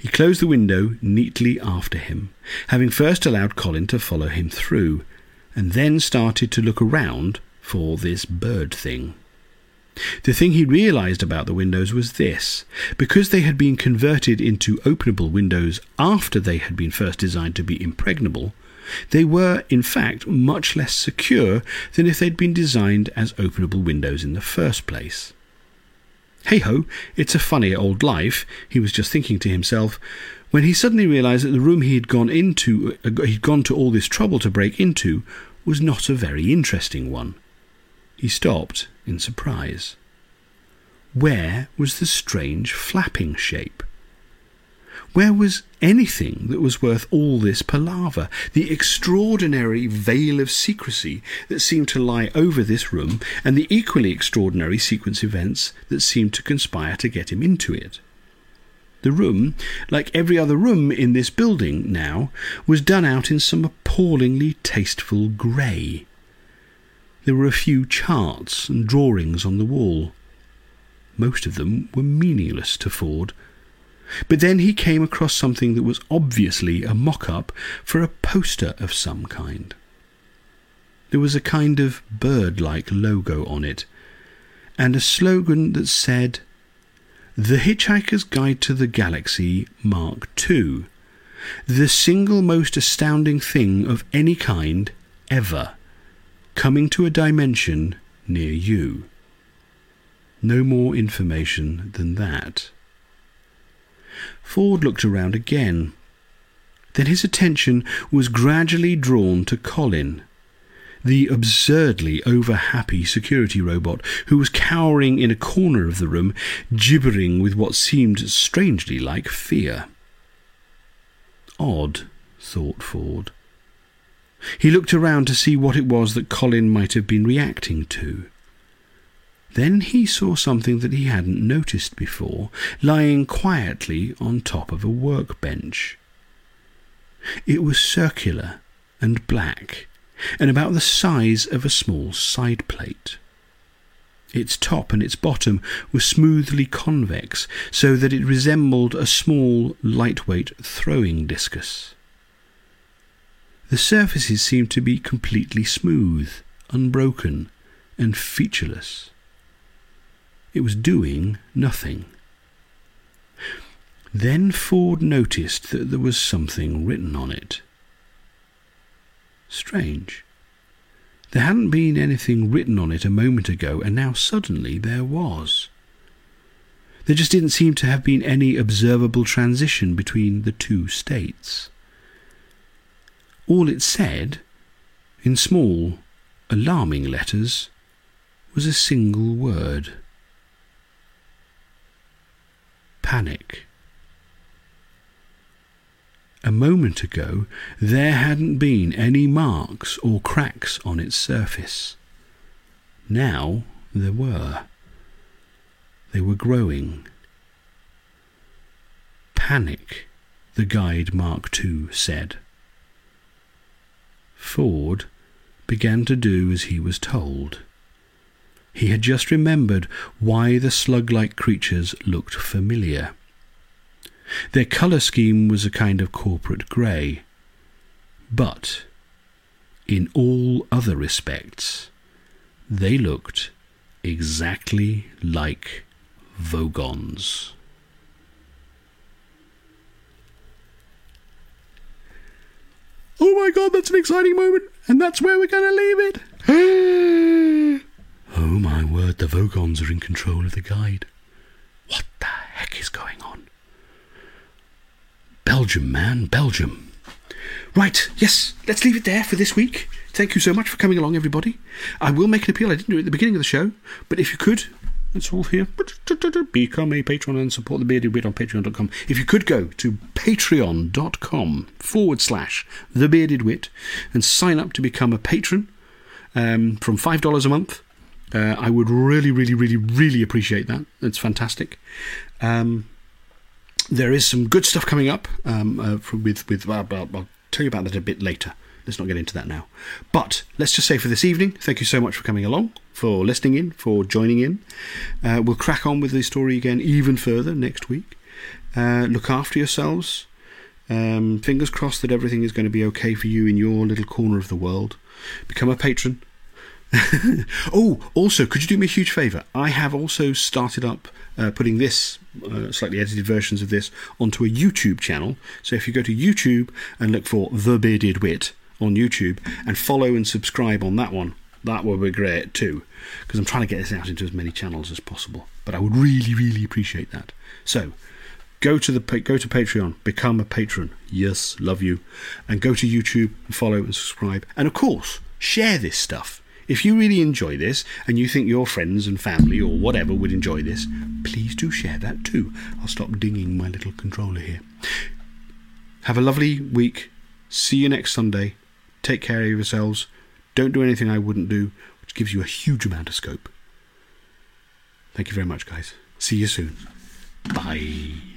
He closed the window neatly after him, having first allowed Colin to follow him through, and then started to look around for this bird thing. The thing he realised about the windows was this. Because they had been converted into openable windows after they had been first designed to be impregnable, they were, in fact, much less secure than if they'd been designed as openable windows in the first place. Hey-ho, it's a funny old life, he was just thinking to himself, when he suddenly realised that the room he had gone into, he'd gone to all this trouble to break into, was not a very interesting one. He stopped in surprise. Where was the strange flapping shape? Where was anything that was worth all this palaver, the extraordinary veil of secrecy that seemed to lie over this room, and the equally extraordinary sequence of events that seemed to conspire to get him into it? The room, like every other room in this building now, was done out in some appallingly tasteful grey. There were a few charts and drawings on the wall. most of them were meaningless to Ford. But then he came across something that was obviously a mock-up for a poster of some kind. There was a kind of bird-like logo on it, and a slogan that said, "The Hitchhiker's Guide to the Galaxy Mark two. The single most astounding thing of any kind ever, coming to a dimension near you." No more information than that. Ford looked around again. Then his attention was gradually drawn to Colin, the absurdly over-happy security robot who was cowering in a corner of the room, gibbering with what seemed strangely like fear. Odd, thought Ford. He looked around to see what it was that Colin might have been reacting to. Then he saw something that he hadn't noticed before, lying quietly on top of a workbench. It was circular and black, and about the size of a small side plate. Its top and its bottom were smoothly convex, so that it resembled a small, lightweight throwing discus. The surfaces seemed to be completely smooth, unbroken, and featureless. It was doing nothing. Then Ford noticed that there was something written on it. Strange. There hadn't been anything written on it a moment ago, and now suddenly there was. There just didn't seem to have been any observable transition between the two states. All it said, in small, alarming letters, was a single word. Panic. A moment ago, there hadn't been any marks or cracks on its surface. Now there were. They were growing. Panic, the guide Mark two said. Ford began to do as he was told. He had just remembered why the slug-like creatures looked familiar. Their colour scheme was a kind of corporate grey, but, in all other respects, they looked exactly like Vogons. Oh my god, that's an exciting moment, and that's where we're going to leave it! Oh my word, the Vogons are in control of the guide. What the heck is going on? Belgium, man, Belgium. Right, yes, let's leave it there for this week. Thank you so much for coming along, everybody. I will make an appeal. I didn't do it at the beginning of the show, but if you could, it's all here. Become a patron and support The Bearded Wit on patreon dot com. If you could go to patreon dot com forward slash The Bearded Wit and sign up to become a patron um, from five dollars a month, uh, I would really, really, really, really appreciate that. That's fantastic. Um... There is some good stuff coming up um, uh, with, with uh, I'll tell you about that a bit later. Let's not get into that now. But let's just say for this evening, thank you so much for coming along, for listening in, for joining in. Uh, we'll crack on with the story again even further next week. Uh, look after yourselves. Um, fingers crossed that everything is going to be okay for you in your little corner of the world. Become a patron. Oh, also, could you do me a huge favour? I have also started up uh, putting this, uh, slightly edited versions of this, onto a YouTube channel. So if you go to YouTube and look for The Bearded Wit on YouTube and follow and subscribe on that one, that would be great too. Because I'm trying to get this out into as many channels as possible. But I would really, really appreciate that. So go to the go to Patreon, become a patron. Yes, love you. And go to YouTube and follow and subscribe. And of course, share this stuff. If you really enjoy this, and you think your friends and family or whatever would enjoy this, please do share that too. I'll stop dinging my little controller here. Have a lovely week. See you next Sunday. Take care of yourselves. Don't do anything I wouldn't do, which gives you a huge amount of scope. Thank you very much, guys. See you soon. Bye.